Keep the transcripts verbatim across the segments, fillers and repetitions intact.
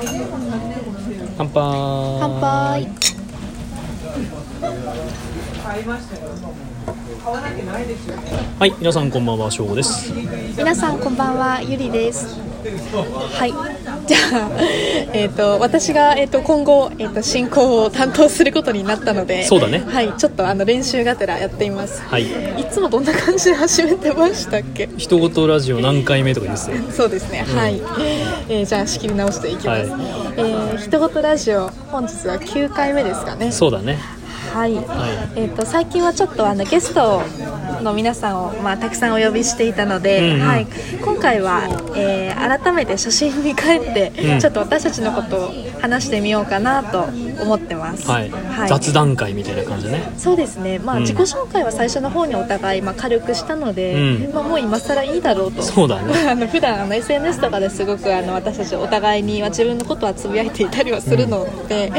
乾杯。乾杯。はい、皆さんこんばんは、しょうです。皆さんこんばんは、ゆりです。はい、じゃあ、えー、と私が、えー、と今後、えー、と進行を担当することになったので、そうだね、はい、ちょっとあの練習がてらやっています、はい、いつもどんな感じで始めてましたっけ。一言ラジオ何回目とかですね。そうですね、うん、はい、えー、じゃあ仕切り直していきます、はい。えー、一言ラジオ本日はきゅうかいめですかね。そうだね、はい、はい。えー、と最近はちょっとあのゲストの皆さんを、まあ、たくさんお呼びしていたので、うんうん、はい、今回は、えー、改めて初心に帰って、うん、ちょっと私たちのことを話してみようかなと思ってます、はいはい、雑談会みたいな感じね。そうですね、まあ、うん、自己紹介は最初の方にお互い、まあ、軽くしたので、うん、まあ、もう今更いいだろうと。そうだねあの普段あの エスエヌエス とかですごくあの私たちお互いに自分のことはつぶやいていたりはするので、うん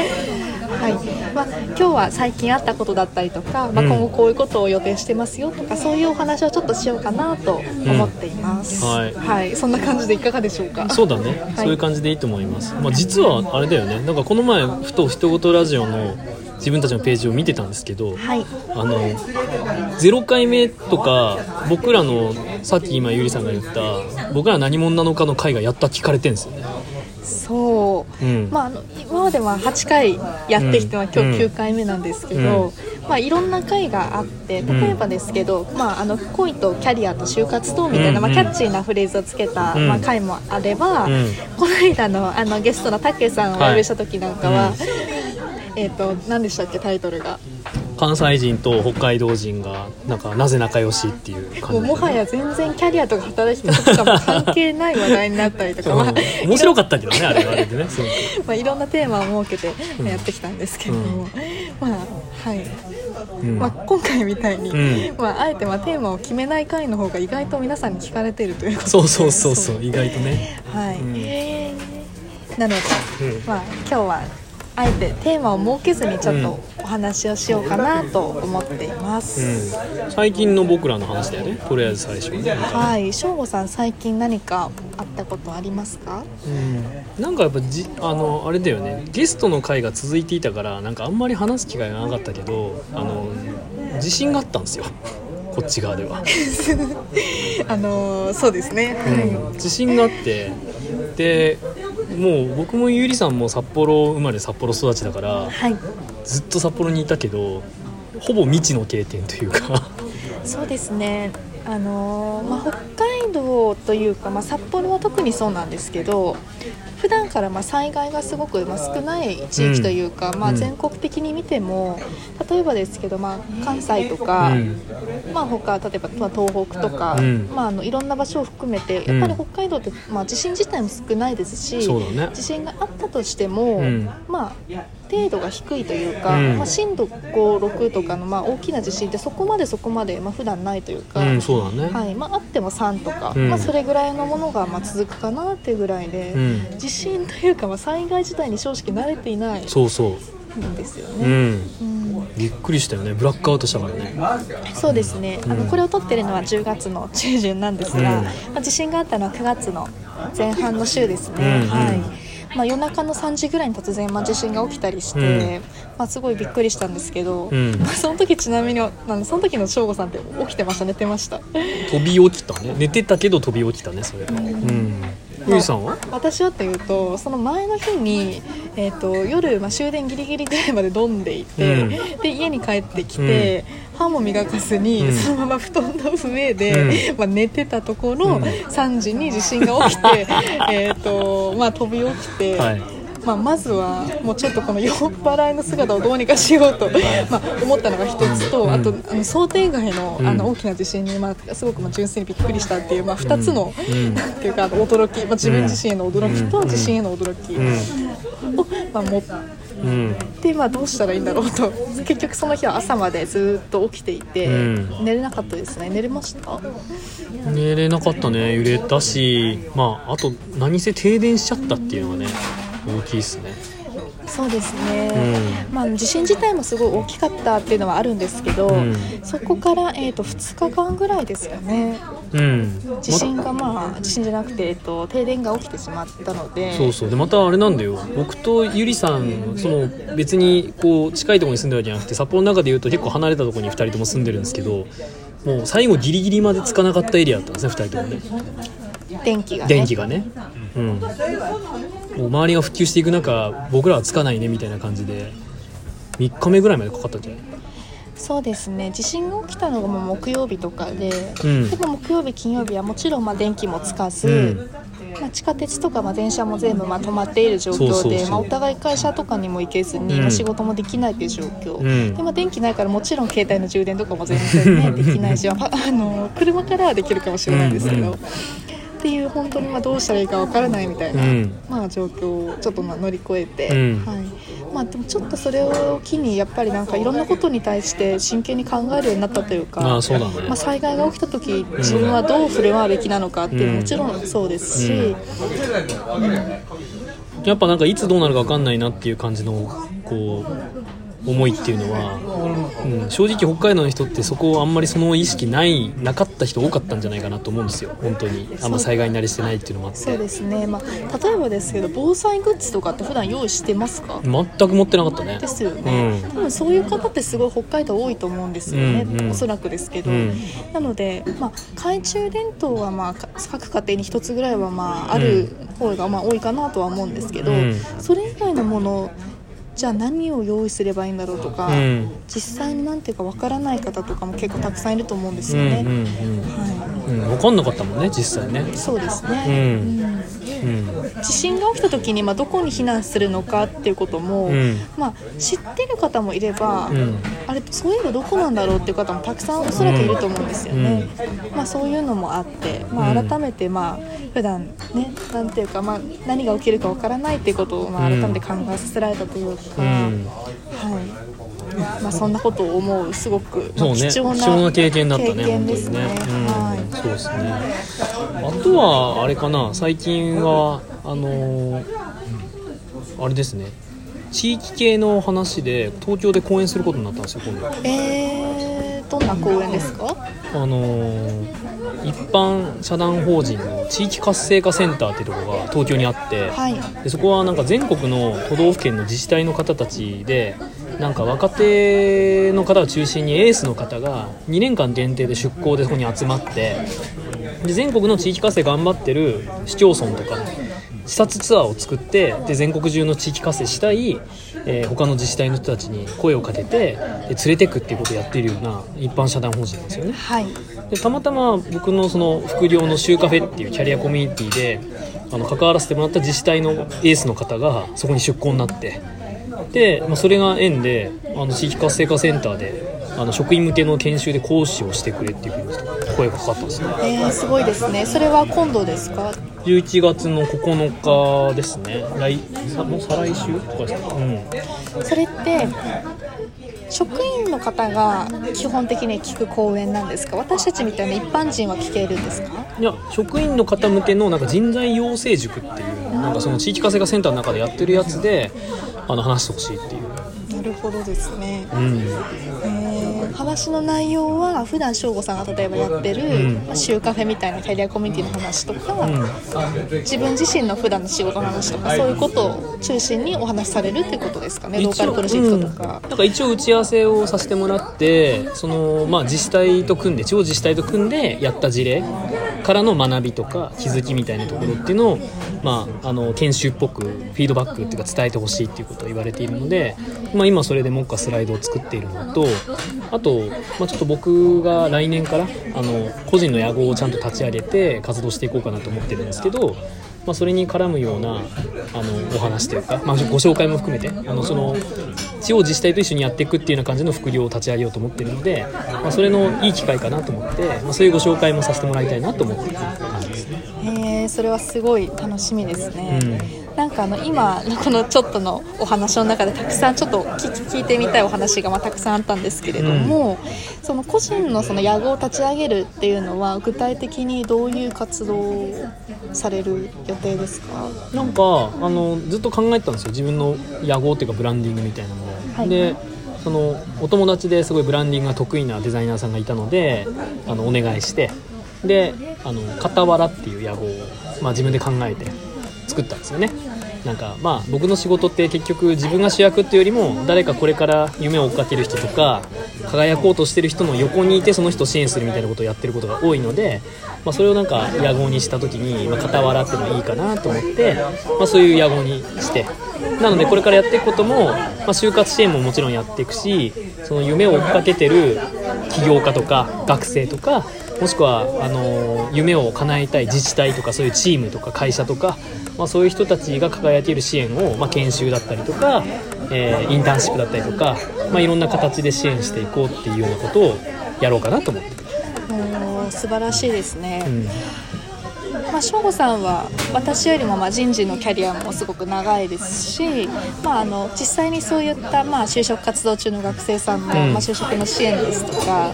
はい、まあ、今日は最近あったことだったりとか、まあ、今後こういうことを予定してますよとか、うん、そういうお話をちょっとしようかなと思っています、うん、はいはい、そんな感じでいかがでしょうか。そうだね、はい、そういう感じでいいと思います、まあ、実はあれだよね、なんかこの前ふとひとごとラジオの自分たちのページを見てたんですけど、はい、あのゼロかいめとか僕らのさっき今ゆりさんが言った僕ら何者なのかの回がやった聞かれてるんですよね。そう、うん、まあ、あの今までははちかいやってきては、うん、今日きゅうかいめなんですけど、うん、まあ、いろんな回があって例えばですけど、うん、まあ、あの恋とキャリアと就活とみたいな、うん、まあ、キャッチーなフレーズをつけた、うん、まあ、回もあれば、うん、この間の、あのゲストのたけさんをお呼びした時なんかは、はい、えー、と何でしたっけタイトルが。関西人と北海道人が な, んかなぜ仲良しっていう感じ、ね、も, もはや全然キャリアとか働き方とかも関係ない話題になったりとか、まあ、面白かったけどねあれはあれでねまあいろんなテーマを設けてやってきたんですけれども、うん、まあはい、うん、まあ、今回みたいに、うん、まあ、あえてまあテーマを決めない回の方が意外と皆さんに聞かれているということで、そうそうそうそう、意外とね、はい、うん、えー、なので、うん、まあ、今日はあえてテーマを設けずにちょっとお話をしようかなと思っています、うんうん、最近の僕らの話だよね、とりあえず最初に、はい。しょうごさん最近何かあったことありますか。うん、なんかやっぱじ あ, のあれだよね、ゲストの回が続いていたからなんかあんまり話す機会がなかったけど、あの自信があったんですよこっち側ではあのそうですね、うん、自信があって、でもう僕もゆりさんも札幌生まれ札幌育ちだから、はい、ずっと札幌にいたけどほぼ未知の経験というかそうですね、あのーまあ、北海道というか、まあ、札幌は特にそうなんですけど普段からまあ災害がすごくまあ少ない地域というか、うん、まあ、全国的に見ても、うん、例えばですけど、まあ、関西とか、うん、まあ、他例えば東北とか、うん、まあ、あのいろんな場所を含めてやっぱり北海道ってまあ地震自体も少ないですし、そうだね、地震があったとしても、うん、まあ、程度が低いというか、うん、まあ、震度ご、ろくとかのまあ大きな地震ってそこまでそこまでまあ普段ないというか、うんそうだね、はい、まあ、あってもさんとか、うん、まあ、それぐらいのものがまあ続くかなっていうぐらいで、うん、地震というか、まあ、災害自体に正直慣れていないんですよね。そうそう、うんうん、びっくりしたよね、ブラックアウトしたからね。そうですね、うん、あのこれを撮ってるのはじゅうがつの中旬なんですが、うん、まあ、地震があったのはくがつの前半の週ですね、うんうん、はい、まあ、夜中のさんじぐらいに突然、まあ、地震が起きたりして、うん、まあ、すごいびっくりしたんですけど、うん、まあ、その時ちなみにその時のしょうごさんって起きてました、寝てました。飛び起きたね、寝てたけど飛び起きたね、それ、うんうん、ゆいさんは。私はというとその前の日に、えー、と夜、まあ、終電ギリギリぐらいまで飲んでいて、うん、で家に帰ってきて、うん、歯も磨かずに、うん、そのまま布団の上で、うん、まあ、寝てたところ、うん、さんじに地震が起きてえと、まあ、飛び起きて、はい、まあ、まずはもうちょっとこの酔っ払いの姿をどうにかしようとまあ思ったのが一つと、あとあの想定外 の, あの大きな地震にまあすごくまあ純粋にびっくりしたっていうまあふたつのなんていうか驚き、まあ、自分自身への驚きと地震への驚きをまあ持って、まあ、どうしたらいいんだろうと。結局その日は朝までずっと起きていて寝れなかったですね。寝れました？寝れなかったね、揺れたし、まあ、あと何せ停電しちゃったっていうのがね大きいですね。そうですね、うんまあ、地震自体もすごい大きかったっていうのはあるんですけど、うん、そこから、えー、とふつかかんぐらいですかね、うん、地震がまあ地震じゃなくて、えー、と停電が起きてしまったので、そうそうでまたあれなんだよ、僕とゆりさんその別にこう近いところに住んでるわけじゃなくて、札幌の中でいうと結構離れたところにふたりとも住んでるんですけど、もう最後ギリギリまでつかなかったエリアだったんですね、ふたりともね、電気が ね, 電気がね、うん、もう周りが復旧していく中、僕らはつかないねみたいな感じでみっかめぐらいまでかかったんじゃない。そうですね、地震が起きたのがもう木曜日とかで、うん、でも木曜日金曜日はもちろんまあ電気もつかず、うんまあ、地下鉄とかまあ電車も全部まあ止まっている状況で、そうそうそう、まあ、お互い会社とかにも行けずに、うん、仕事もできないという状況、うんでまあ、電気ないからもちろん携帯の充電とかも全然、ね、できないし、まあ、あの車からはできるかもしれないですけど、うんうんっていう本当にまあどうしたらいいかわからないみたいな、うんまあ、状況をちょっとまあ乗り越えて、うんはいまあ、でもちょっとそれを機にやっぱりなんかいろんなことに対して真剣に考えるようになったというか、ああそうだね、まあ、災害が起きた時自分はどう振る舞うべきなのかっていうのももちろんそうですし、うんうんうん、やっぱなんかいつどうなるかわかんないなっていう感じのこう思いっていうのは、うん、正直北海道の人ってそこをあんまりその意識ないなかった人多かったんじゃないかなと思うんですよ、本当にあんま災害に慣れしてないっていうのもあって。そうですね、まあ、例えばですけど防災グッズとかって普段用意してますか？全く持ってなかったね。ですよね、うん、多分そういう方ってすごい北海道多いと思うんですよね、うんうん、おそらくですけど、うん、なので、まあ、懐中電灯は、まあ、各家庭に一つぐらいは、まあ、ある方が、まあ、多いかなとは思うんですけど、うん、それ以外のものじゃあ何を用意すればいいんだろうとか、うん、実際になんていうか分からない方とかも結構たくさんいると思うんですよね、うんうんうんはいうん、分かんなかったもんね実際ね。そうですね、うんうんうん、地震が起きた時に、まあ、どこに避難するのかっていうことも、うんまあ、知ってる方もいれば、うん、あれそういえばどこなんだろうっていう方もたくさんおそらくいると思うんですよね、うんまあ、そういうのもあって、まあ、改めてまあ普段ねなんていうか、まあ、何が起きるか分からないっていうことをまあ改めて考えさせられたというか、うんはいまあ、そんなことを思うすごく貴重 な,、ね、貴重な経験だったね、本当にね、うんはい、そうですね。あとはあれかな、最近はあのー、あれですね、地域系の話で東京で講演することになったんですよ今度。えー、どんな講演ですか？あのー、一般社団法人の地域活性化センターっていうところが東京にあって、はい、でそこはなんか全国の都道府県の自治体の方たちでなんか若手の方を中心にエースの方がにねんかん限定で出向でそこに集まって、で全国の地域活性頑張ってる市町村とか視察ツアーを作って、で全国中の地域活性したい、えー、他の自治体の人たちに声をかけて連れてくっていうことをやっているような一般社団法人なんですよね、はい、でたまたま僕のその副業の週カフェっていうキャリアコミュニティであの関わらせてもらった自治体のエースの方がそこに出向になって、で、まあ、それが縁であの地域活性化センターであの職員向けの研修で講師をしてくれっていう声がかかったんですね、えー、すごいですね。それは今度ですか？じゅういちがつのここのかですね。来もう再来週とかですか、うん、それって職員の方が基本的に聞く講演なんですか？私たちみたいな一般人は聞けるんですか？いや、職員の方向けのなんか人材養成塾っていうなんかその地域活性化センターの中でやってるやつであの話してほしいっていう。なるほどですね、うんえー、話の内容は普段翔吾さんが例えばやってる、うん、週カフェみたいなキャリアコミュニティの話とか、うん、自分自身の普段の仕事の話とか、はい、そういうことを中心にお話しされるってことですかね。ローカルプロジェクトとか、うん、なんか一応打ち合わせをさせてもらってその、まあ、自治体と組んで地方自治体と組んでやった事例からの学びとか気づきみたいなところっていうのを、まあ、あの研修っぽくフィードバックっていうか伝えてほしいっていうことを言われているので、まあ、今それでもう一回スライドを作っているのと、あと、まあ、ちょっと僕が来年からあの個人の野号をちゃんと立ち上げて活動していこうかなと思ってるんですけど、まあ、それに絡むようなあのお話というか、まあ、ご紹介も含めてあのその地方自治体と一緒にやっていくっていうような感じの副業を立ち上げようと思っているので、まあ、それのいい機会かなと思って、まあ、そういうご紹介もさせてもらいたいなと思っている感じですね。えー、それはすごい楽しみですね、うん、なんかあの今のこのちょっとのお話の中でたくさんちょっと 聞, 聞いてみたいお話がまあたくさんあったんですけれども、うん、その個人のその野号を立ち上げるっていうのは具体的にどういう活動をされる予定ですか？なんかあのずっと考えてたんですよ、自分の野号っていうかブランディングみたいなもの、はい、でそのお友達ですごいブランディングが得意なデザイナーさんがいたのであのお願いして、であの傍らっていう野号を、まあ、自分で考えて作ったんですよね。なんかまあ僕の仕事って結局自分が主役っていうよりも誰かこれから夢を追っかける人とか輝こうとしてる人の横にいてその人を支援するみたいなことをやってることが多いので、まあ、それをなんか野号にした時に、まあ、傍らっていうのはいいかなと思って、まあ、そういう野号にして、なのでこれからやっていくことも、まあ、就活支援ももちろんやっていくし、その夢を追っかけてる起業家とか学生とか、もしくはあの夢を叶えたい自治体とかそういうチームとか会社とか、まあ、そういう人たちが輝ける支援を、まあ、研修だったりとか、えー、インターンシップだったりとか、まあ、いろんな形で支援していこうっていうようなことをやろうかなと思って。素晴らしいですね、うん。まあ、翔吾さんは私よりもまあ人事のキャリアもすごく長いですし、まあ、あの実際にそういったまあ就職活動中の学生さんのまあ就職の支援ですとか、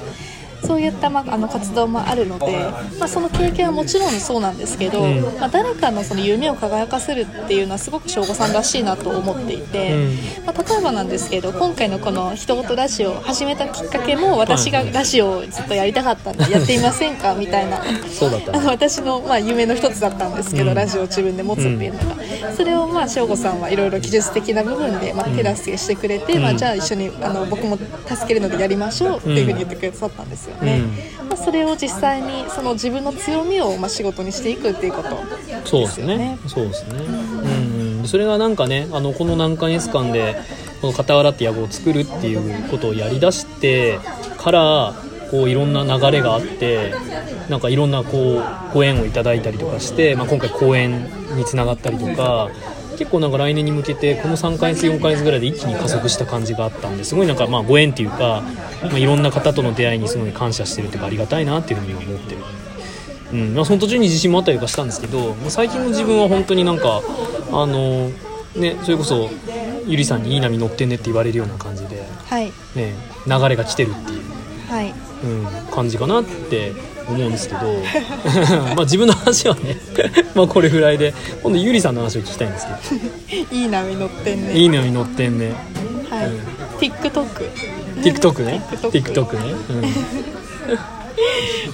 うん、そういったまああの活動もあるので、まあ、その経験はもちろんそうなんですけど、うん、まあ、誰かのその夢を輝かせるっていうのはすごく翔吾さんらしいなと思っていて、うん、まあ、例えばなんですけど今回のこのひとごとラジオを始めたきっかけも私がラジオをずっとやりたかったんでやっていませんかみたいなそうだったあの私のまあ夢の一つだったんですけど、うん、ラジオを自分で持つっていうのが、うん、それをまあ翔吾さんはいろいろ技術的な部分でまあ手助けしてくれて、うん、まあ、じゃあ一緒にあの僕も助けるのでやりましょうっていうふうに言ってくださったんですよね、うん、まあ、それを実際にその自分の強みをまあ仕事にしていくっていうことですよね。そうですね、そうですね、うんうん、それがなんかね、あのこの何ヶ月間でこの傍らって野号を作るっていうことをやりだしてからこういろんな流れがあって、なんかいろんなこうご縁をいただいたりとかして、まあ、今回講演につながったりとか、結構なんか来年に向けてこのさんかげつよんかげつぐらいで一気に加速した感じがあったんで、すごいなんかまあご縁っていうか、まあ、いろんな方との出会いにすごい感謝してるというかありがたいなっていうふうに思ってる、うん、まあ、その途中に自信もあったりとかしたんですけど、まあ、最近の自分は本当になんかあの、ね、それこそゆりさんにいい波乗ってねって言われるような感じで、はいね、流れが来てるっていう、はい、うん、感じかなって思うんですけどまあ自分の話はねまあこれぐらいで、今度ゆりさんの話を聞きたいんですけどいい波乗ってんねいい波乗ってんね、はい、うん、TikTok TikTok ね TikTok ね、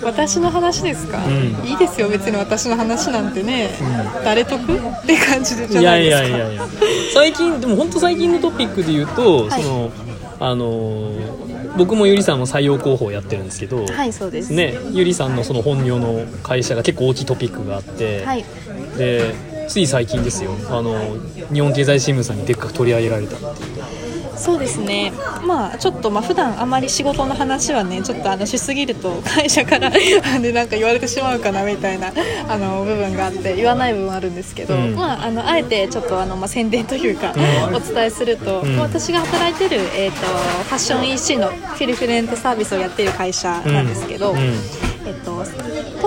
うん、私の話ですか、うん、いいですよ別に私の話なんてね、うん、誰得って感じじゃないですか。いやいやいやいや最近でも本当最近のトピックで言うと、はい、そのあのー、僕もゆりさんも採用広報をやってるんですけど、はい、そうですね、ゆりさんのその本業の会社が結構大きいトピックがあって、はい、でつい最近ですよ、あの日本経済新聞さんにでっかく取り上げられたっていう。そうですね、まあ、ちょっとまあ普段あまり仕事の話はねちょっとあのしすぎると会社からでなんか言われてしまうかなみたいなあの部分があって言わない部分あるんですけど、うん、まあ、あのあえてちょっとあのまあ宣伝というか、うん、お伝えすると、うん、私が働いてる、えーと、ファッション イーシー のフィルフレントサービスをやっている会社なんですけど、うんうん、えっと、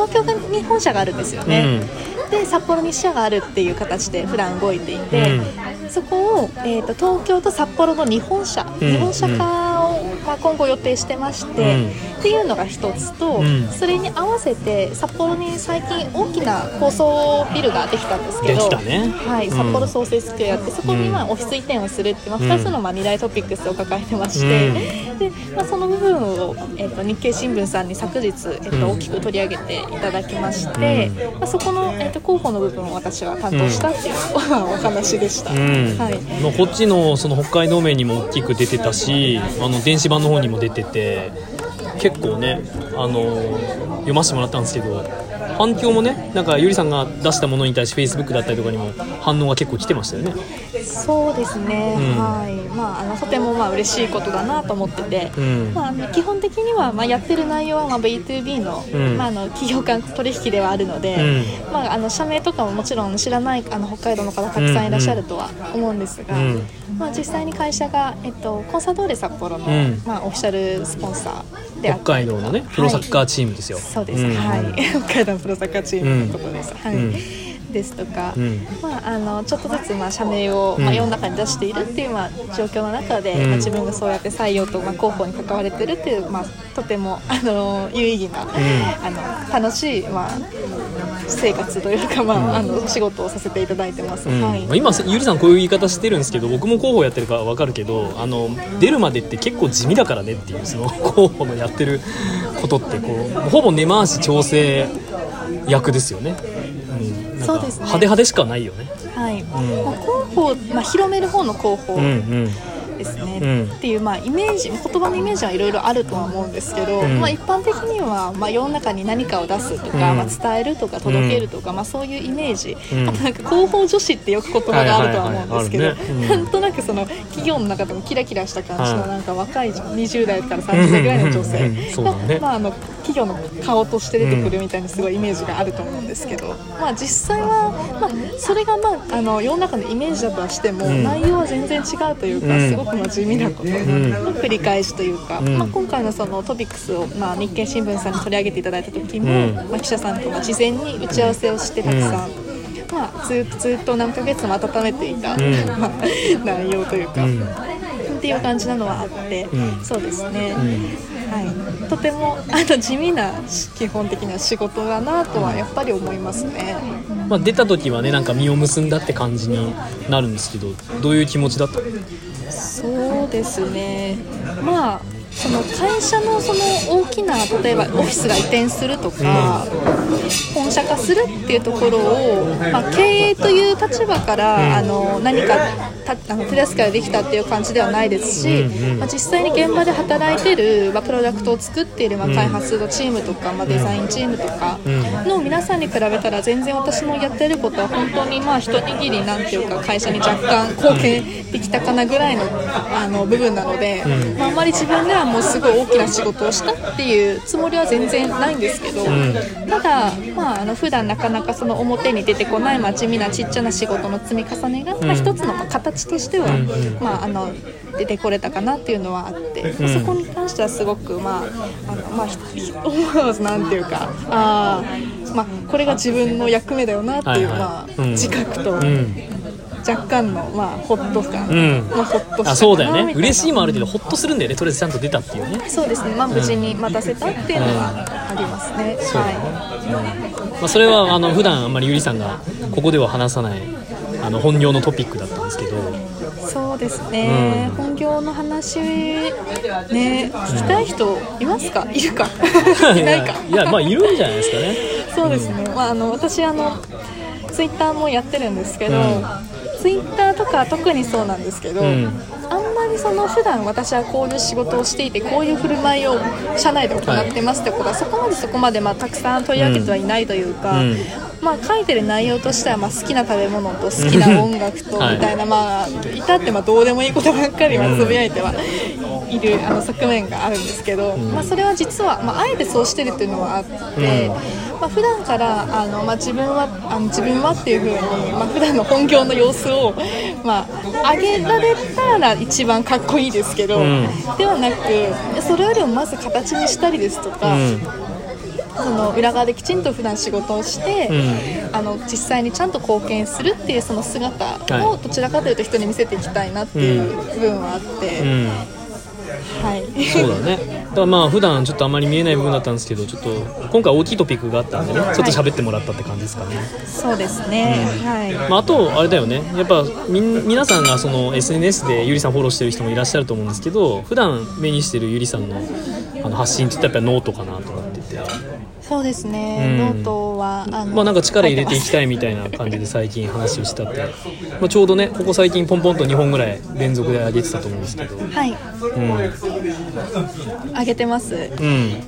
東京に本社があるんですよね、うん、で札幌に支社があるっていう形で普段動いていて、うん、そこを、えーと、東京と札幌の日本社、うん、日本社化を、まあ、今後予定してまして、うん、っていうのが一つと、うん、それに合わせて札幌に最近大きな高層ビルができたんですけど、できたね、はい、札幌創生スクエアって、そこにまあオフィス移転をするって、まあ、ふたつのまあに大トピックスを抱えてまして、うん、でまあ、その部分を、えーと、日経新聞さんに昨日、えーと大きく取り上げていただきまして、うん、まあ、そこの、えーと、広報の部分を私は担当したっていう、うん、お話でした、うん、はい、まあ、こっち の, その北海道面にも大きく出てたし、あの電子版の方にも出てて結構ね、あの読ませてもらったんですけど、反響もね、なんかゆりさんが出したものに対して Facebook だったりとかにも反応が結構来てましたよね。そうですね、うん、はい、まあ、あのとてもまあ嬉しいことだなと思ってて、うん、まあ、あの基本的にはまあやってる内容はまあ ビーツービー の、うん、まあ、あの企業間取引ではあるので、うん、まあ、あの社名とかももちろん知らないあの北海道の方たくさんいらっしゃるとは思うんですが、うんうん、まあ、実際に会社が、えっと、コンサドーレ札幌の、うん、まあ、オフィシャルスポンサーであったりとか、北海道のね、プロサッカーチームですよ、はい、そうです、うん、はい、北海道プロサッカーチームのことです、うん、はい、うん、ですとか、うんまあ、あのちょっとずつまあ社名をまあ世の中に出しているっていうまあ状況の中で、うんまあ、自分がそうやって採用とまあ広報に関われてるっていう、まあ、とてもあの有意義な、うん、あの楽しい、まあ、生活というか、まあうん、あの仕事をさせていただいてます、うんはい、今ゆりさんこういう言い方してるんですけど、僕も広報やってるから分かるけど、あの出るまでって結構地味だからねっていう、その広報のやってることってこうほぼ根回し調整役ですよね、うん、なんか派手派手しかないよね、はいうんまあ、広報、まあ、広める方の広報ですね、うんうん、っていう、まあ、イメージ言葉のイメージはいろいろあるとは思うんですけど、うんまあ、一般的には、まあ、世の中に何かを出すとか、うんまあ、伝えるとか届けるとか、うんまあ、そういうイメージ、うん、あとなんか広報女子ってよく言葉があるとは思うんですけど、はいはいはいはい、あるね、うん、なんとなくその企業の中でもキラキラした感じのなんか若いにじゅう代からさんじゅう代ぐらいの女性が企業の顔として出てくるみたいなすごいイメージがあると思うんですけど、うんまあ、実際は、まあ、それが、まあ、あの世の中のイメージだとはしても、うん、内容は全然違うというか、うん、すごくま地味なことの繰り返しというか、うんまあ、今回 の, そのトピックスを、まあ、日経新聞さんに取り上げていただいた時も、うんまあ、記者さんとは事前に打ち合わせをしてたくさん、うんまあ、ず, ずっと何ヶ月も温めていた、うん、内容というか、うん、っていう感じなのはあって、うん、そうですね、うんはい、とてもあの地味な基本的な仕事だなとはやっぱり思いますね、まあ、出た時はねなんか実を結んだって感じになるんですけど、どういう気持ちだったの？そうですね、まあその会社 の, その大きな例えばオフィスが移転するとか、うん、本社化するっていうところを、まあ、経営という立場から、うん、あの何かたあの手助けができたっていう感じではないですし、うんうんまあ、実際に現場で働いてる、まあ、プロダクトを作っている、まあ、開発のチームとか、まあ、デザインチームとかの皆さんに比べたら全然私のやってることは本当にまあ一握りなんていうか会社に若干貢献できたかなぐらい の, あの部分なので、うんまあ、あんまり自分ではもうすごい大きな仕事をしたっていうつもりは全然ないんですけど、ただ、まあ、あの普段なかなかその表に出てこない、まあ、地味なちっちゃな仕事の積み重ねが、まあ、一つの形としては、まあ、あの出てこれたかなっていうのはあって、まあ、そこに関してはすごくまああのまあ思わずなんていうかあ、まあ、これが自分の役目だよなっていう、まあ、自覚と。若干の、まあ、ホッと感、うんまあ、ホッとしたかなみたいな。あ、そうだよね。嬉しいもあるけどホッとするんだよね。とりあえずちゃんと出たっていうね。そうですね、まあ、無事に待たせたっていうのはありますね、うんうん、そうだね、はいうんまあ、それはあの普段あんまりゆりさんがここでは話さないあの本業のトピックだったんですけど。そうですね、うん、本業の話ね聞きたい人いますか、うん、いるかいないかいや、いや、まあいるんじゃないですかねそうですね、うんまあ、あの私あのツイッターもやってるんですけど、うんツイッターとか特にそうなんですけど、うん、あんまりその普段私はこういう仕事をしていてこういう振る舞いを社内で行ってますってことは、はい、そこまでそこまでまあたくさん取り上げてはいないというか、うんうんまあ、書いてる内容としてはまあ好きな食べ物と好きな音楽とみたいな、まあ、至ってまあどうでもいいことばっかりはつぶやいてはいるあの側面があるんですけど、まあ、それは実は、まあ、あえてそうしてるっていうのはあって、まあ、普段からあの、まあ、自分はあの自分はっていう風に、まあ、普段の本業の様子を、まあ、上げられたら一番かっこいいですけど、うん、ではなくそれよりもまず形にしたりですとか、うんその裏側できちんと普段仕事をして、うん、あの実際にちゃんと貢献するっていうその姿をどちらかというと人に見せていきたいなっていう部分はあって、うんうんはい、そうだね。だからまあ普段ちょっとあまり見えない部分だったんですけど、ちょっと今回大きいトピックがあったんでね、ちょっと喋ってもらったって感じですかね、はい、そうですね、うんはいまあ、あとあれだよね、やっぱみ皆さんがその エスエヌエス でゆりさんフォローしてる人もいらっしゃると思うんですけど、普段目にしてるゆりさんの、あの発信って言ったらやっぱノートかなと思ってて。そうですね、うん、ノートはあの、まあ、なんか力入れていきたいみたいな感じで最近話をしたって、まあ、ちょうどねここ最近ポンポンとにほんぐらい連続で上げてたと思うんですけど、はい、うん、上げてます、うん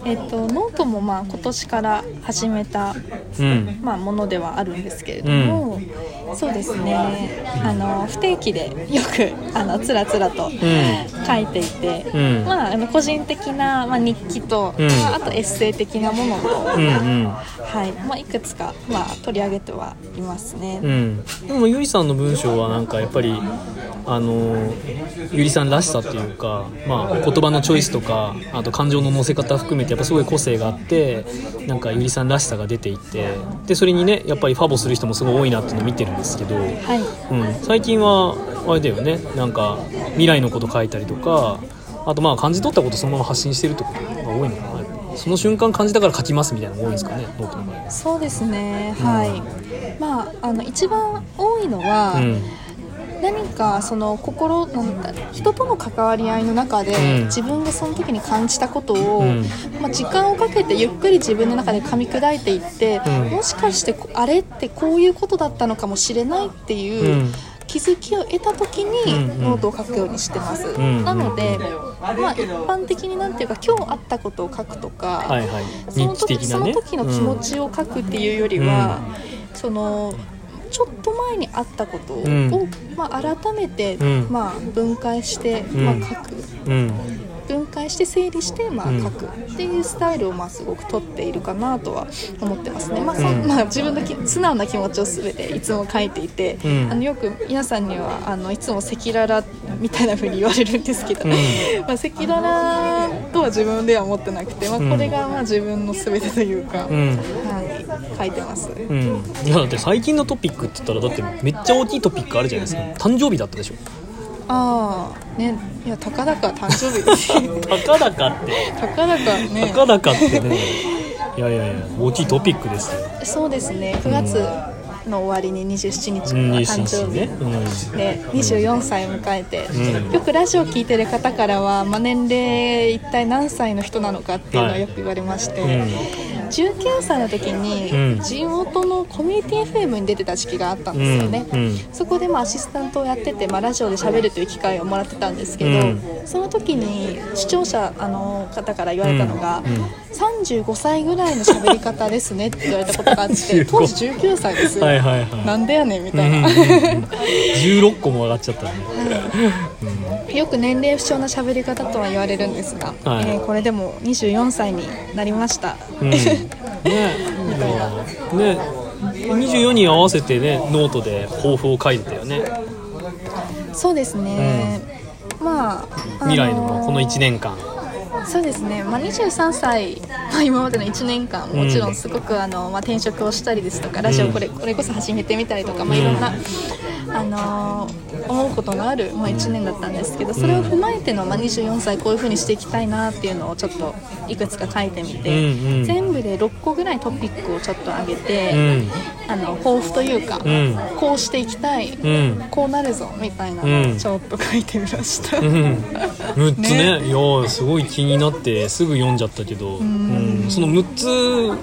えっと、ノートもまあ今年から始めた、うんまあ、ものではあるんですけれども、うん、そうですね、あの不定期でよくあのつらつらと、うん、書いていて、うんまあ、あの個人的な、まあ、日記と、うん、あとエッセイ的なものとうんうんはいまあ、いくつか、まあ、取り上げてはいますね、うん、でもゆりさんの文章はなんかやっぱりあのゆりさんらしさっていうか、まあ、言葉のチョイスとかあと感情の乗せ方含めてやっぱすごい個性があって、なんかゆりさんらしさが出ていて、でそれにねやっぱりファボする人もすごい多いなっていうのを見てるんですけど、はいうん、最近はあれだよね、なんか未来のこと書いたりとか、あとまあ感じ取ったことそのまま発信してるってことが多いのかな。その瞬間感じたから書きますみたいなのが多いんですかね、ノートの場合は。そうですね、はい、うん、まあ、あの一番多いのは、うん、何かその心なんか人との関わり合いの中で、うん、自分がその時に感じたことを、うんまあ、時間をかけてゆっくり自分の中で噛み砕いていって、うん、もしかしてあれってこういうことだったのかもしれないっていう、うん気づきを得た時にノートを書くようにしてます、うんうん、なので、まあ、一般的になんていうか今日あったことを書くとか、はいはい、その時、その時の気持ちを書くっていうよりは、うん、そのちょっと前にあったことを、うんまあ、改めて、うんまあ、分解して、まあ、書く、うん、分解して整理して、まあ、書くっていうスタイルを、まあ、すごく取っているかなとは思ってますね、まあそうんまあ、自分のき素直な気持ちを全ていつも書いていて、うん、あのよく皆さんにはあのいつも赤裸々みたいな風に言われるんですけど、うんまあ、赤裸々とは自分では思ってなくて、まあ、これがまあ自分の全てというか、うんはい書いてます、うん、いやだって最近のトピックって言ったらだってめっちゃ大きいトピックあるじゃないですか。誕生日だったでしょ。ああね、いやたかだか誕生日ですたかだかってたかだかねたかだかってねいやいやいや大きいトピックですよ。そうですね、くがつ、うんの終わりににじゅうしちにちの誕生日でにじゅうよんさいを迎えて、よくラジオ聞いてる方からは、まあ、年齢一体何歳の人なのかっていうのはよく言われまして、じゅうきゅうさいの時に地元のコミュニティ エフエム に出てた時期があったんですよね。そこでまあアシスタントをやってて、まあ、ラジオで喋るという機会をもらってたんですけど、その時に視聴者あの方から言われたのがさんじゅうごさいぐらいの喋り方ですねって言われたことがあって、当時じゅうきゅうさいですよ、はいはいはい、なんでやねんみたいな、うんうん、じゅうろっこも上がっちゃったね、はいうん、よく年齢不詳な喋り方とは言われるんですが、はいえー、これでもにじゅうよんさいになりました、うん、ねねにじゅうよんに合わせてねノートで抱負を書いてたよね。そうですね、うん、まあ、あのー、未来のこのいちねんかん。そうですね、まあ、にじゅうさんさい、まあ、今までのいちねんかんもちろんすごくあの、まあ、転職をしたりですとかラジオこれ、これこそ始めてみたりとか、まあ、いろんな、あのー、思うことのある、まあ、いちねんだったんですけど、それを踏まえての、まあ、にじゅうよんさいこういう風にしていきたいなっていうのをちょっといくつか書いてみて、うんうん、全部でろっこぐらいトピックをちょっと上げて、うん、あの抱負というか、うん、こうしていきたい、うん、こうなるぞみたいなのをちょっと書いてみました、うんうん、むっつ ね, ねいやすごい気になってすぐ読んじゃったけど、うんうん、そのむっつ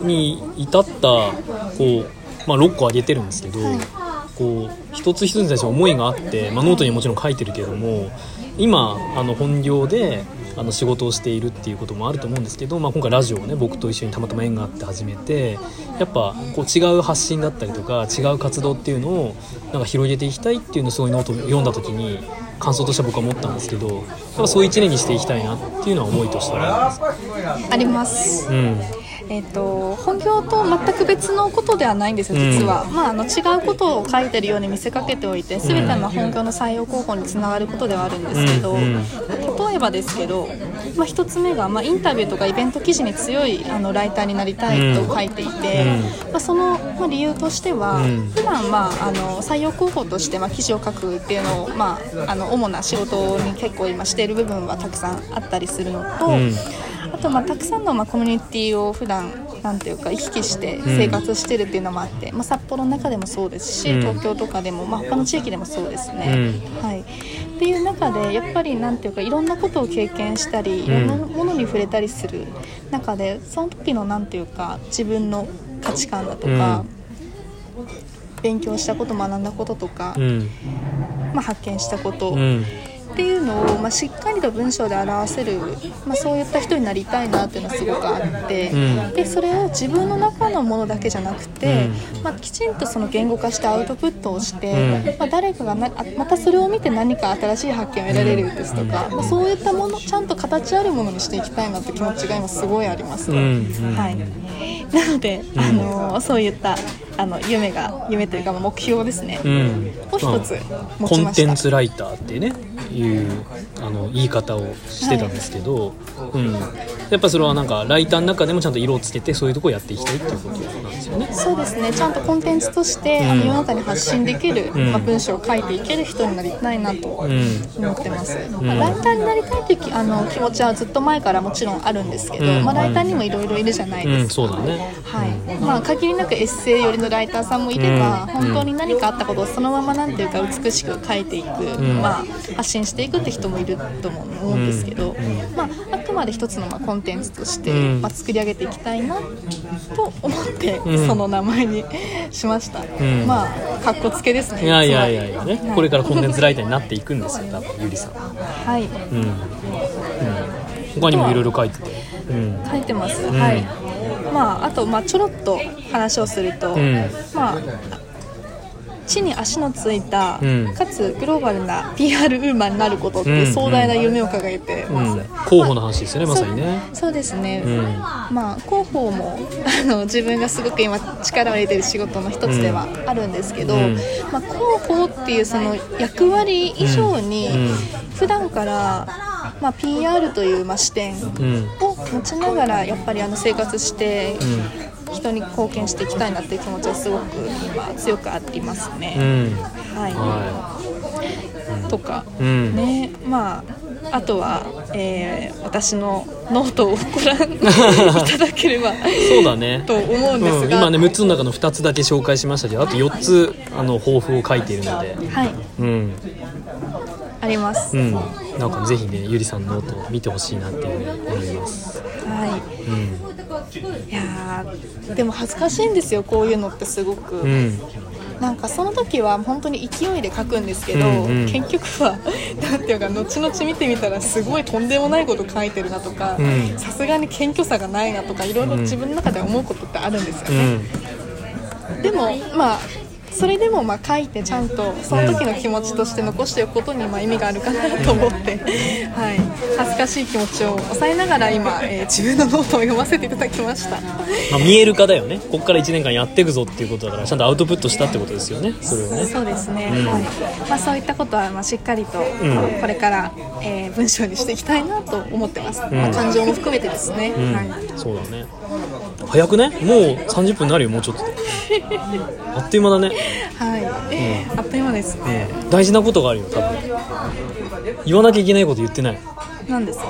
に至ったこう、まあ、ろっこ上げてるんですけど、はいこう一つ一つに対して思いがあって、まあ、ノートにもちろん書いてるけれども、今あの本業であの仕事をしているっていうこともあると思うんですけど、まあ、今回ラジオをね僕と一緒にたまたま縁があって始めて、やっぱこう違う発信だったりとか違う活動っていうのをなんか広げていきたいっていうのをすごいノートを読んだ時に感想として僕は思ったんですけど、やっぱそういう一年にしていきたいなっていうのは思いとしてあります、うんえー、と本業と全く別のことではないんですよ実は、うんまあ、あの違うことを書いてるように見せかけておいて、全ての本業の採用候補につながることではあるんですけど、うんうん、例えばですけど、まあ、ひとつめが、まあ、インタビューとかイベント記事に強いあのライターになりたいと書いていて、うんまあ、その、まあ、理由としては、うん、普段、まあ、あの採用候補として、まあ、記事を書くっていうのを、まあ、あの主な仕事に結構今している部分はたくさんあったりするのと、うんあとまあたくさんのまあコミュニティを普段なんていうか行き来して生活してるっていうのもあって、うんまあ、札幌の中でもそうですし、うん、東京とかでも、まあ、他の地域でもそうですね、うんはい、っていう中でやっぱりなんていうかいろんなことを経験したりいろんなものに触れたりする中で、その時のなんていうか自分の価値観だとか、うん、勉強したこと学んだこととか、うんまあ、発見したこと、うんっていうのを、まあ、しっかりと文章で表せる、まあ、そういった人になりたいなっていうのはすごくあって、うん、でそれを自分の中のものだけじゃなくて、うんまあ、きちんとその言語化してアウトプットをして、うんまあ、誰かがなまたそれを見て何か新しい発見を得られるですとか、うんまあ、そういったものちゃんと形あるものにしていきたいなって気持ちが今すごいあります、ねうんはい、なので、うんあのー、そういったあの夢が夢というか目標ですね、うん、を一つ持ちました。コンテンツライターってねいうあの言い方をしてたんですけど、はいうん、やっぱそれはなんかライターの中でもちゃんと色をつけてそういうところをやっていきたいっていうことなんですよね。そうですね、ちゃんとコンテンツとして、うん、あの世の中に発信できる、うんまあ、文章を書いていける人になりたいなと思ってます、うんまあ、ライターになりたいというきあの気持ちはずっと前からもちろんあるんですけど、うんまあ、ライターにもいろいろいるじゃないですか、うんうん、そうだね、はいまあ、限りなくエッセイ寄りのライターさんもいれば、うん、本当に何かあったことをそのままなんていうか美しく書いていく、うんまあ、発信していくって人もいると思うんですけど、うんまあ、あくまで一つのまあコンテンツとして、うんまあ、作り上げていきたいなと思って、うん、その名前にしました、うん、まあかっこつけですね。いやいやいやいやね、はい、これからコンテンツライターになっていくんですよ多分ゆりさんはい、うんうん、他にもいろいろ書いてて、うん、書いてます、うん、はいまあ、あと、まあ、ちょろっと話をすると、うんまあ、地に足のついた、うん、かつグローバルな ピーアール ウーマンになることっていう壮大な夢を掲げてます、うんうん、広報の話ですね、まあ、まさにねそう、そうですね、うんまあ、広報もあの自分がすごく今力を入れている仕事の一つではあるんですけど、うんまあ、広報っていうその役割以上に、うんうん、普段からまあ、ピーアール というまあ視点を持ちながらやっぱりあの生活して人に貢献していきたいなっていう気持ちはすごく今強くありますね、うんはいはい、とか、うん、ねまああとは、えー、私のノートをご覧いただければそうだ、ね、と思うんですが、うん、今ねむっつの中のふたつだけ紹介しましたけどあとよっつあの抱負を書いているので、はいうん、あります、うんなんかぜひねゆりさんのノートを見てほしいなって思います。はい。うん、いやーでも恥ずかしいんですよこういうのってすごく。うんなんかその時は本当に勢いで書くんですけど、うんうん、結局はなんていうか後々見てみたらすごいとんでもないこと書いてるなとかさすがに謙虚さがないなとかいろいろ自分の中で思うことってあるんですよね、うん、でもまあそれでもまあ書いてちゃんとその時の気持ちとして残しておくことにまあ意味があるかなと思って、はい、恥ずかしい気持ちを抑えながら今、えー、自分のノートを読ませていただきました、まあ、見える化だよねここからいちねんかんやっていくぞっていうことだからちゃんとアウトプットしたってことですよねそれをねそうですね、うんはいまあ、そういったことはまあしっかりとこれから、うんえー、文章にしていきたいなと思ってます、うんまあ、感情も含めてですね、うんはい、そうだね早くねもうさんじゅっぷんになるよもうちょっとあっという間だねはい、うん、あっという間ですね、うん、大事なことがあるよ多分言わなきゃいけないこと言ってない何ですか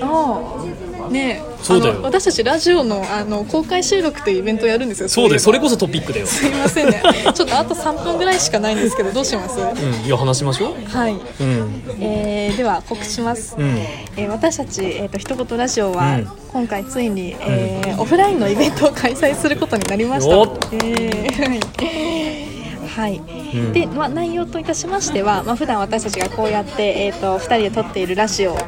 ああねえそうだよ私たちラジオ の, あの公開収録というイベントをやるんですよそうですそれこそトピックだよすいませんねちょっとあとさんぷんぐらいしかないんですけどどうします、うん、いや話しましょうはい、うんえー、では告知します、うんえー、私たち、えー、と一言ラジオは、うん、今回ついに、えーうん、オフラインのイベントを開催することになりましたえーはいうんでまあ、内容といたしましては、まあ、普段私たちがこうやって、えー、とふたりで撮っているラジオの、うん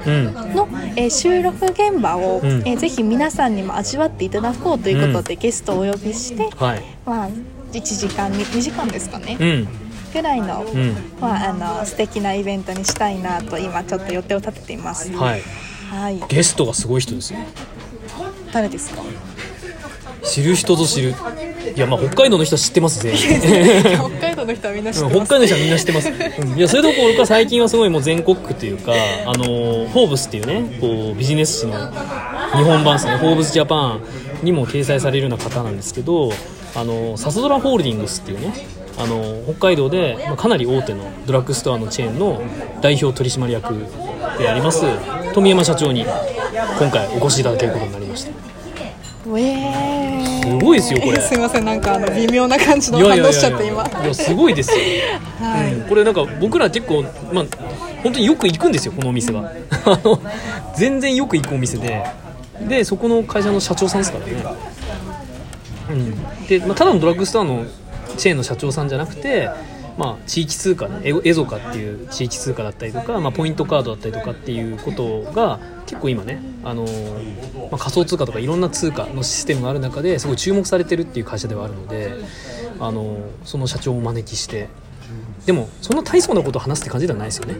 えー、収録現場を、うんえー、ぜひ皆さんにも味わっていただこうということで、うん、ゲストをお呼びして、はいまあ、いちじかんにじかんですかね、うん、ぐらいの、うんまあ、あの素敵なイベントにしたいなと今ちょっと予定を立てています、はいはい、ゲストがすごい人ですよ誰ですか知る人ぞ知るいやまあ北海道の人は知ってますね北海道の人はみんな知ってます北海道の人はみんな知ってますいやそれところか最近はすごいもう全国区というかあのフォーブスっていうねこうビジネス誌の日本版ですねフォーブスジャパンにも掲載されるような方なんですけどあのサソドラホールディングスっていうねあの北海道で、まあ、かなり大手のドラッグストアのチェーンの代表取締役であります富山社長に今回お越しいただけることになりましたえー、すごいですよこれ、えー、すいませんなんかあの微妙な感じの反応しちゃって今いやいやいやいやいやすごいですよ、はいうん、これなんか僕ら結構、まあ、本当によく行くんですよこのお店は全然よく行くお店ででそこの会社の社長さんですからね、うんでまあ、ただのドラッグストアのチェーンの社長さんじゃなくてまあ、地域通貨、ね、エゾカっていう地域通貨だったりとか、まあ、ポイントカードだったりとかっていうことが結構今ね、あのーまあ、仮想通貨とかいろんな通貨のシステムがある中ですごい注目されてるっていう会社ではあるので、あのー、その社長をお招きしてでもそんな大層なことを話すって感じではないですよね。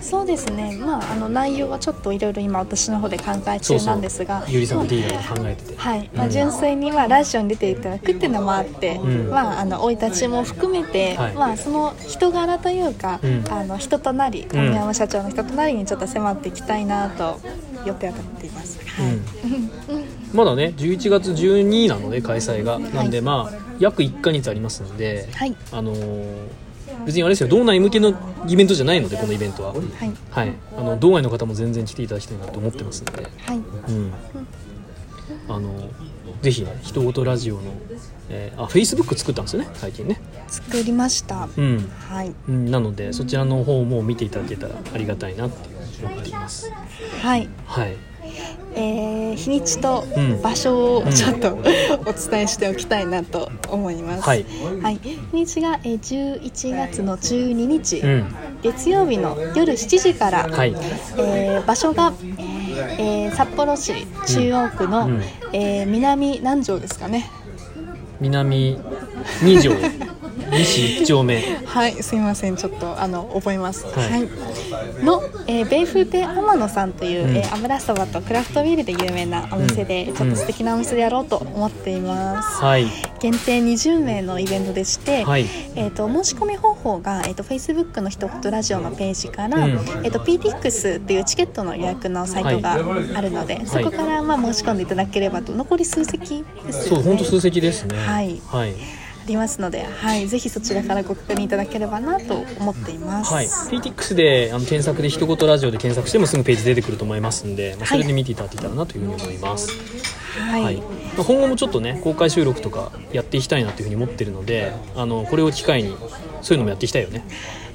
そうですね、まあ、あの内容はちょっといろいろ今私の方で考え中なんですが、そうそうゆりさんのリーダーで考えてて、はい、うんまあ、純粋にはラジオに出ていただくっていうのもあって、うんまあ、あの生い立ちも含めて、はいまあ、その人柄というか、うん、あの人となり神山社長の人となりにちょっと迫っていきたいなと予定は立っています、うんはい、まだねじゅういちがつじゅうににちなので開催が、はい、なんでまあ約いっかげつありますので、はい、あのー別にあれですよ、道内向けのイベントじゃないのでこのイベントは、はいはい、あの道外の方も全然来ていただきたいなと思ってますので、はいうん、あのぜひひとごとラジオの、えー、あ Facebook 作ったんですよね最近ね、作りました、うんはい、なのでそちらの方も見ていただけたらありがたいなって思っています。はい、はいえー、日にちと場所をちょっと、うん、お伝えしておきたいなと思います、はいはい、日にちがじゅういちがつのじゅうににち、うん、月曜日の夜しちじから、はいえー、場所が、えー、札幌市中央区の、うんうんえー、南何条ですかね、南に条西いち丁目はいすいませんちょっとあの覚えます、はいはい、の、えー、米風亭天野さんという、うんえー、油そばとクラフトビールで有名なお店で、うん、ちょっと素敵なお店でやろうと思っています、うんはい、限定にじゅうめいのイベントでして、はいえー、と申し込み方法が、えー、と Facebook のひと言ラジオのページから、うんえー、と ピーティーエックス というチケットの予約のサイトがあるので、はい、そこから、まあ、申し込んでいただければと、残り数席ですよね。そう本当数席ですね、はいはいありますので、はい、ぜひそちらからご確認いただければなと思っています、はい、ピーティーエックス であの検索でひとごとラジオで検索してもすぐページ出てくると思いますので、まあ、それで見ていただけたらなというふうに思います、はいはい、今後もちょっとね公開収録とかやっていきたいなというふうに思っているので、あのこれを機会にそういうのもやっていきたいよね。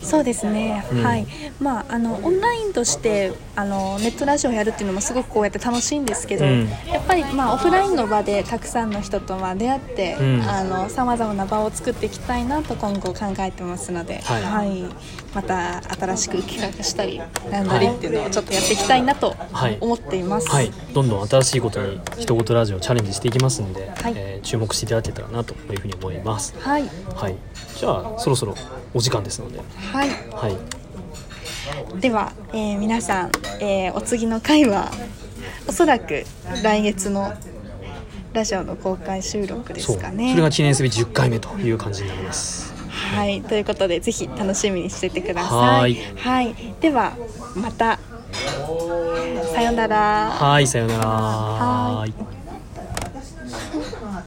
そうですね、うんはいまあ、あのオンラインとしてあのネットラジオをやるっていうのもすごくこうやって楽しいんですけど、うん、やっぱり、まあ、オフラインの場でたくさんの人とまあ出会ってさまざまな場を作っていきたいなと今後考えてますので、はいはい、また新しく企画したりなんだりっていうのをちょっとやっていきたいなと思っています、はいはい、どんどん新しいことにひとごとラジオチャレンジしていきますので、はいえー、注目していただけたらなというふうに思います、はいはい、じゃあそろそろお時間ですので、はいはい、では、えー、皆さん、えー、お次の回はおそらく来月のラジオの公開収録ですかね。 そう、それが記念すべきじゅっかいめという感じになります、はい、ということでぜひ楽しみにしててください。はい、はい、ではまたさよなら。はいさよなら。はい。